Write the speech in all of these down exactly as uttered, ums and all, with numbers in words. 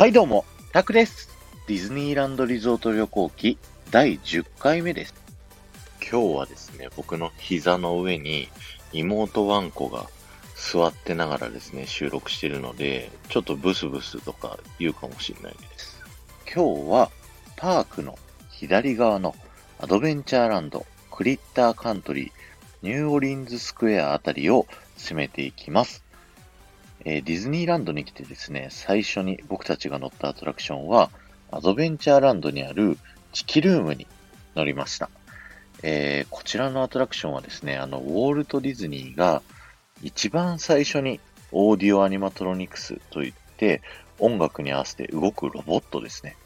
はいどうも、タクです。ディズニーランドリゾート旅行記だいじゅっかいめです。今日はですね、僕の膝の上に妹ワンコが座ってながらですね、収録しているので、ちょっとブスブスとか言うかもしれないです。今日はパークの左側のアドベンチャーランド、クリッターカントリー、ニューオリンズスクエアあたりを進めていきます。えー、ディズニーランドに来てですね、最初に僕たちが乗ったアトラクションは、アドベンチャーランドにあるチキルームに乗りました。えー、こちらのアトラクションはですね、あの、ウォルト・ディズニーが一番最初にオーディオ・アニマトロニクスといって、音楽に合わせて動くロボットですね、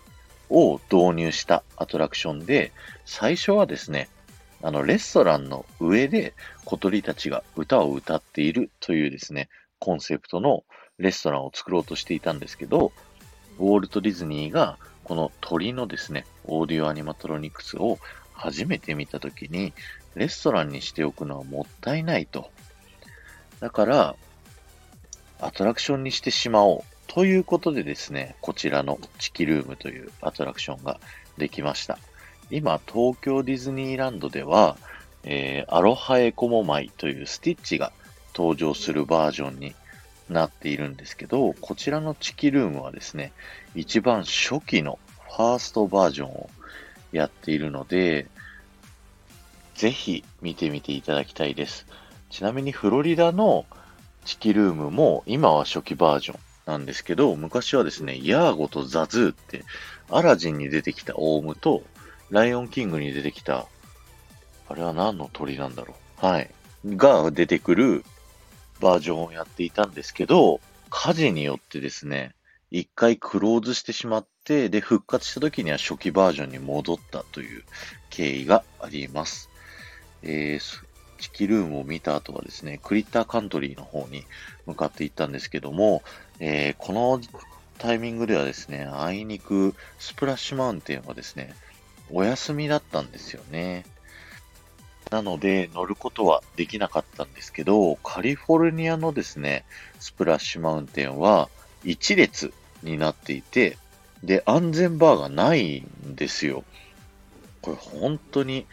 を導入したアトラクションで、最初はですね、あの、レストランの上で小鳥たちが歌を歌っているというですね、コンセプトのレストランを作ろうとしていたんですけど、ウォルト・ディズニーがこの鳥のですね、オーディオ・アニマトロニクスを初めて見たときに、レストランにしておくのはもったいないと。だから、アトラクションにしてしまおうということでですね、こちらのチキルームというアトラクションができました。今、東京ディズニーランドでは、えー、アロハエコモマイというスティッチが登場するバージョンになっているんですけど、こちらのチキルームはですね、一番初期のファーストバージョンをやっているので、ぜひ見てみていただきたいです。ちなみにフロリダのチキルームも今は初期バージョンなんですけど、昔はですね、ヤーゴとザズーってアラジンに出てきたオウムとライオンキングに出てきた、あれは何の鳥なんだろう、はい、が出てくるバージョンをやっていたんですけど、火事によってですね、一回クローズしてしまって、で、復活した時には初期バージョンに戻ったという経緯があります。えー、チキルームを見た後はですね、クリッターカントリーの方に向かっていったんですけども、えー、このタイミングではですね、あいにくスプラッシュマウンテンはですね、お休みだったんですよね。なので乗ることはできなかったんですけど、カリフォルニアのですね、スプラッシュマウンテンはいち列になっていて、で、安全バーがないんですよ。これ本当に、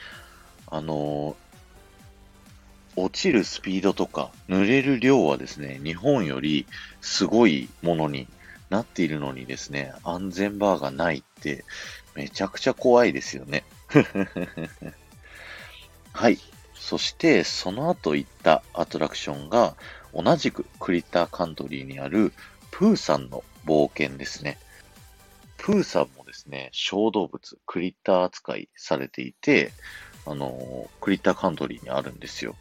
あのー、落ちるスピードとか濡れる量はですね、日本よりすごいものになっているのにですね、安全バーがないってめちゃくちゃ怖いですよね。はい。そして、その後行ったアトラクションが、同じくクリッターカントリーにあるプーさんの冒険ですね。プーさんもですね、小動物、クリッター扱いされていて、あのー、クリッターカントリーにあるんですよ。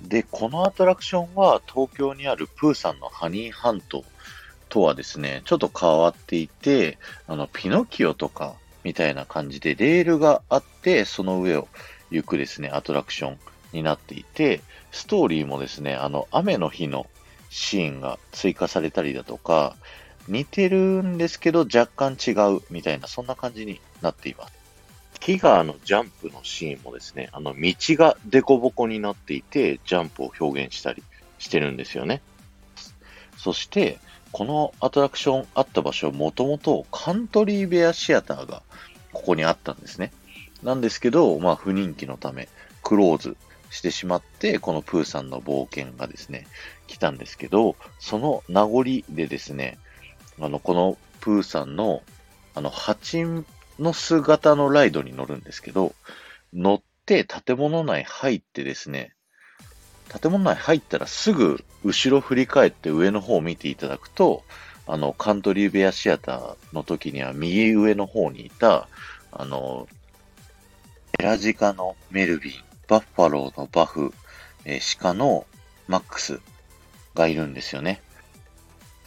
で、このアトラクションは東京にあるプーさんのハニーハントとはですね、ちょっと変わっていて、あの、ピノキオとかみたいな感じでレールがあって、その上を行くですね、アトラクションになっていて、ストーリーもですね、あの、雨の日のシーンが追加されたりだとか、似てるんですけど若干違うみたいな、そんな感じになっています。ティガーのジャンプのシーンもですね、あの、道がデコボコになっていて、ジャンプを表現したりしてるんですよね。そして、このアトラクションあった場所、もともとカントリーベアシアターがここにあったんですね。なんですけど、まあ不人気のためクローズしてしまって、このプーさんの冒険がですね、来たんですけど、その名残でですね、あの、このプーさんの、あの、蜂の姿のライドに乗るんですけど、乗って建物内入ってですね、建物内入ったらすぐ後ろ振り返って上の方を見ていただくと、あの、カントリーベアシアターの時には右上の方にいた、あの、ヘラジカのメルビン、バッファローのバフ、えー、鹿のマックスがいるんですよね。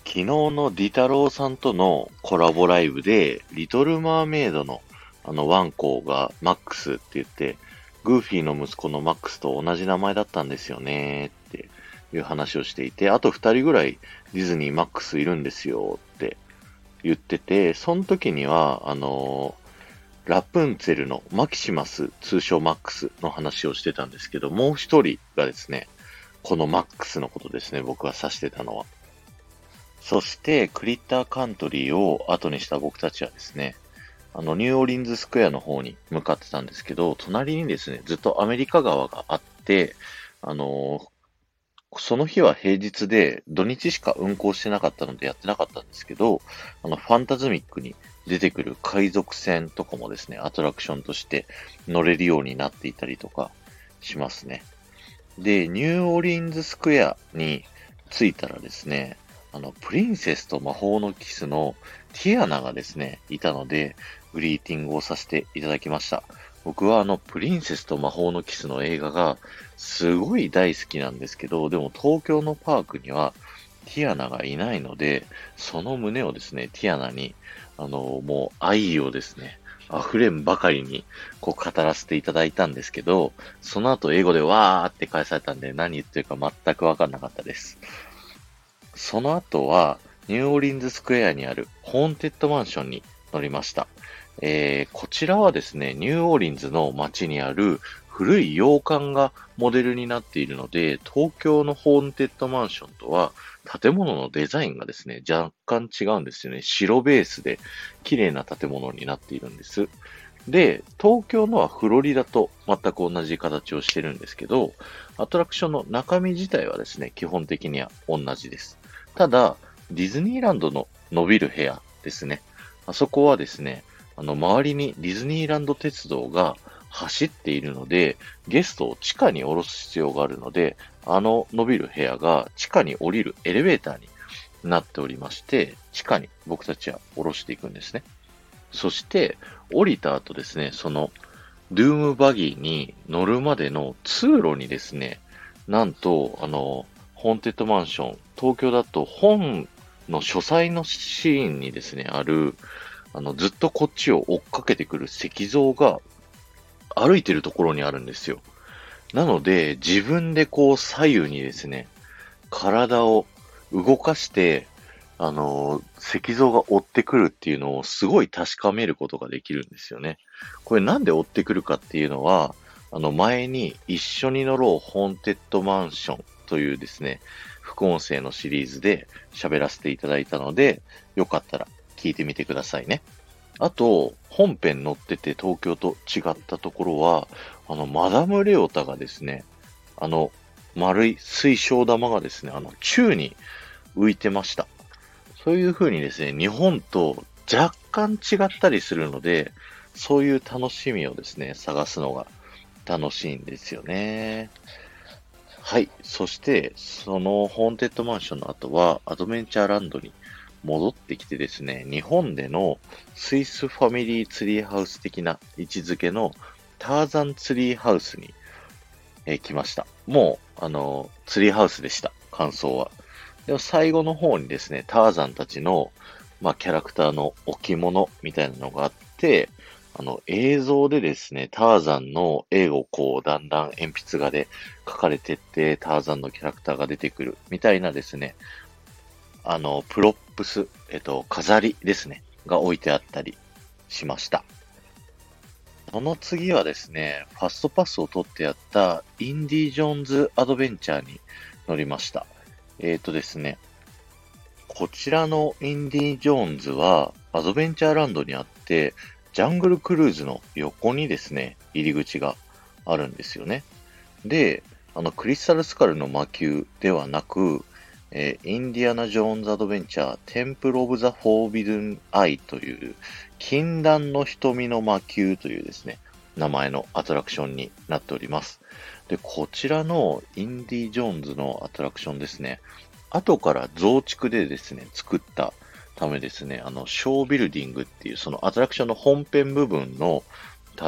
昨日のディタローさんとのコラボライブで、リトルマーメイドのあのワンコがマックスって言って、グーフィーの息子のマックスと同じ名前だったんですよねっていう話をしていて、あと二人ぐらいディズニーマックスいるんですよって言ってて、その時には、あのー、ラプンツェルのマキシマス、通称マックスの話をしてたんですけど、もう一人がですね、このマックスのことですね、僕が指してたのは。そしてクリッターカントリーを後にした僕たちはですね、あのニューオーリンズスクエアの方に向かってたんですけど、隣にですねずっとアメリカ川があって、あのー、その日は平日で土日しか運行してなかったのでやってなかったんですけど、あのファンタズミックに出てくる海賊船とかもですねアトラクションとして乗れるようになっていたりとかしますね。で、ニューオーリンズスクエアに着いたらですね、あのプリンセスと魔法のキスのティアナがですねいたのでグリーティングをさせていただきました。僕はあのプリンセスと魔法のキスの映画がすごい大好きなんですけど、でも東京のパークにはティアナがいないので、その胸をですねティアナにあのもう愛をですね溢れんばかりにこう語らせていただいたんですけど、その後英語でわーって返されたんで何言ってるか全く分かんなかったです。その後はニューオーリンズスクエアにあるホーンテッドマンションに乗りました。えー、こちらはですねニューオーリンズの街にある古い洋館がモデルになっているので、東京のホーンテッドマンションとは建物のデザインがですね若干違うんですよね。白ベースで綺麗な建物になっているんです。で、東京のはフロリダと全く同じ形をしてるんですけど、アトラクションの中身自体はですね基本的には同じです。ただディズニーランドの伸びる部屋ですね、あそこはですねあの周りにディズニーランド鉄道が走っているのでゲストを地下に降ろす必要があるので、あの伸びる部屋が地下に降りるエレベーターになっておりまして、地下に僕たちは降ろしていくんですね。そして降りた後ですね、そのドゥームバギーに乗るまでの通路にですね、なんとあのホーンテッドマンション、東京だと本の書斎のシーンにですねあるあのずっとこっちを追っかけてくる石像が歩いてるところにあるんですよ。なので自分でこう左右にですね体を動かしてあの石像が追ってくるっていうのをすごい確かめることができるんですよね。これなんで追ってくるかっていうのは、あの前に一緒に乗ろうホーンテッドマンションというですね副音声のシリーズで喋らせていただいたので、よかったら聞いてみてくださいね。あと本編乗ってて東京と違ったところは、あのマダムレオタがですねあの丸い水晶玉がですねあの宙に浮いてました。そういう風にですね日本と若干違ったりするので、そういう楽しみをですね探すのが楽しいんですよね。はい。そしてそのホーンテッドマンションの後はアドベンチャーランドに戻ってきてですね、日本でのスイスファミリーツリーハウス的な位置づけのターザンツリーハウスに、えー、来ました。もう、あの、ツリーハウスでした、感想は。でも最後の方にですね、ターザンたちの、まあ、キャラクターの置物みたいなのがあって、あの、映像でですね、ターザンの絵をこう、だんだん鉛筆画で描かれてって、ターザンのキャラクターが出てくるみたいなですね、あの、プロップス、えっと、飾りですね、が置いてあったりしました。その次はですね、ファストパスを取ってやったインディ・ジョーンズ・アドベンチャーに乗りました。えっとですね、こちらのインディ・ジョーンズはアドベンチャーランドにあって、ジャングルクルーズの横にですね、入り口があるんですよね。で、あの、クリスタル・スカルの魔宮ではなく、えー、インディアナ・ジョーンズ・アドベンチャーテンプル・オブ・ザ・フォービドン・アイという禁断の瞳の魔球というですね名前のアトラクションになっております。で、こちらのインディ・ジョーンズのアトラクションですね、後から増築でですね作ったためですね、あのショービルディングっていうそのアトラクションの本編部分の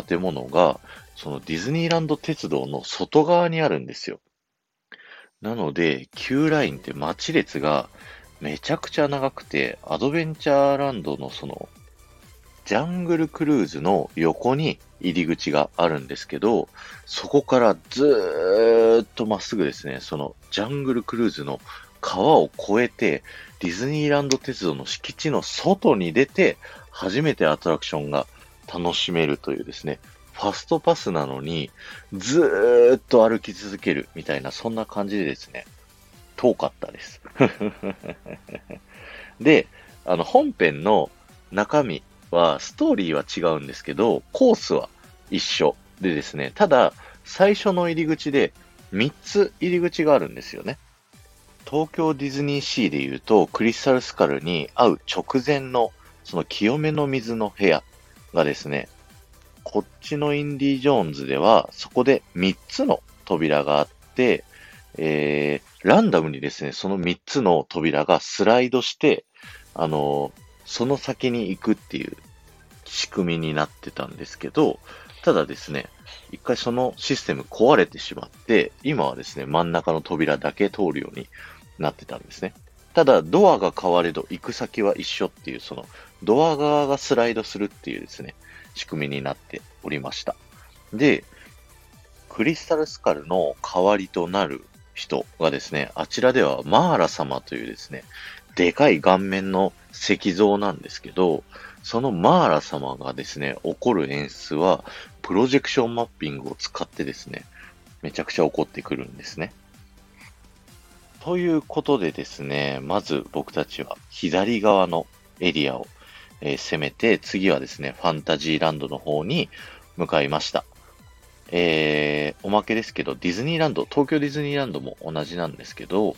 建物がそのディズニーランド鉄道の外側にあるんですよ。なので、Q ラインって待ち列がめちゃくちゃ長くて、アドベンチャーランドのその、ジャングルクルーズの横に入り口があるんですけど、そこからずーっとまっすぐですね、そのジャングルクルーズの川を越えて、ディズニーランド鉄道の敷地の外に出て、初めてアトラクションが楽しめるというですね、ファストパスなのにずーっと歩き続けるみたいなそんな感じでですね、遠かったです。で、あの本編の中身はストーリーは違うんですけど、コースは一緒でですね、ただ最初の入り口でみっつ入り口があるんですよね。東京ディズニーシーでいうとクリスタルスカルに会う直前のその清めの水の部屋がですね、こっちのインディ・ジョーンズではそこでみっつの扉があって、えー、ランダムにですね、そのみっつの扉がスライドして、あのー、その先に行くっていう仕組みになってたんですけど、ただですね、一回そのシステム壊れてしまって、今はですね、真ん中の扉だけ通るようになってたんですね。ただ、ドアが変われど行く先は一緒っていう、そのドア側がスライドするっていうですね、仕組みになっておりました。で、クリスタルスカルの代わりとなる人がですね、あちらではマーラ様というですね、でかい顔面の石像なんですけど、そのマーラ様がですね、起こる演出は、プロジェクションマッピングを使ってですね、めちゃくちゃ起こってくるんですね。ということでですね、まず僕たちは左側のエリアを、えー、攻めて、次はですね、ファンタジーランドの方に向かいました。えー、おまけですけど、ディズニーランド、東京ディズニーランドも同じなんですけど、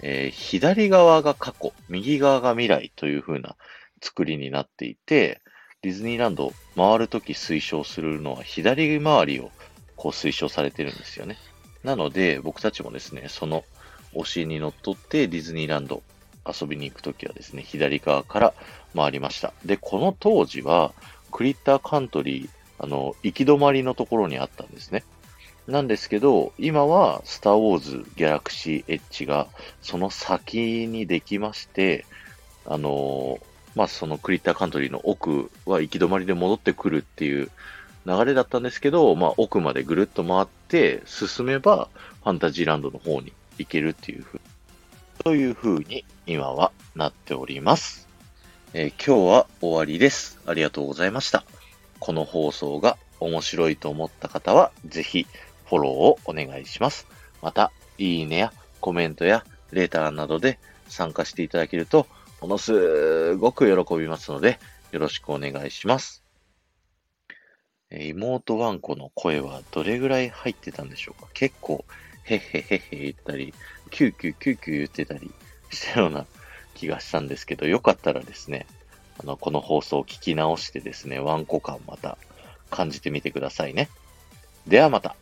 えー、左側が過去、右側が未来という風な作りになっていて、ディズニーランドを回るとき推奨するのは左回りをこう推奨されてるんですよね。なので僕たちもですね、その推しにのっとってディズニーランド遊びに行くときはですね、左側から回りました。で、この当時はクリッターカントリー、あの、行き止まりのところにあったんですね。なんですけど、今はスターウォーズギャラクシーエッジがその先にできまして、あのー、まあ、そのクリッターカントリーの奥は行き止まりで戻ってくるっていう流れだったんですけど、まあ、奥までぐるっと回って進めばファンタジーランドの方に行けるっていうふうに、というふうに今はなっております。えー、今日は終わりです。ありがとうございました。この放送が面白いと思った方はぜひフォローをお願いします。また、いいねやコメントやレターなどで参加していただけるとものすごく喜びますので、よろしくお願いします。妹ワンコの声はどれぐらい入ってたんでしょうか。結構、へっへっへっへ言ったり、キューキューキューキュー言ってたりしたような気がしたんですけど、よかったらですね、あの、この放送を聞き直してですね、ワンコ感また感じてみてくださいね。ではまた。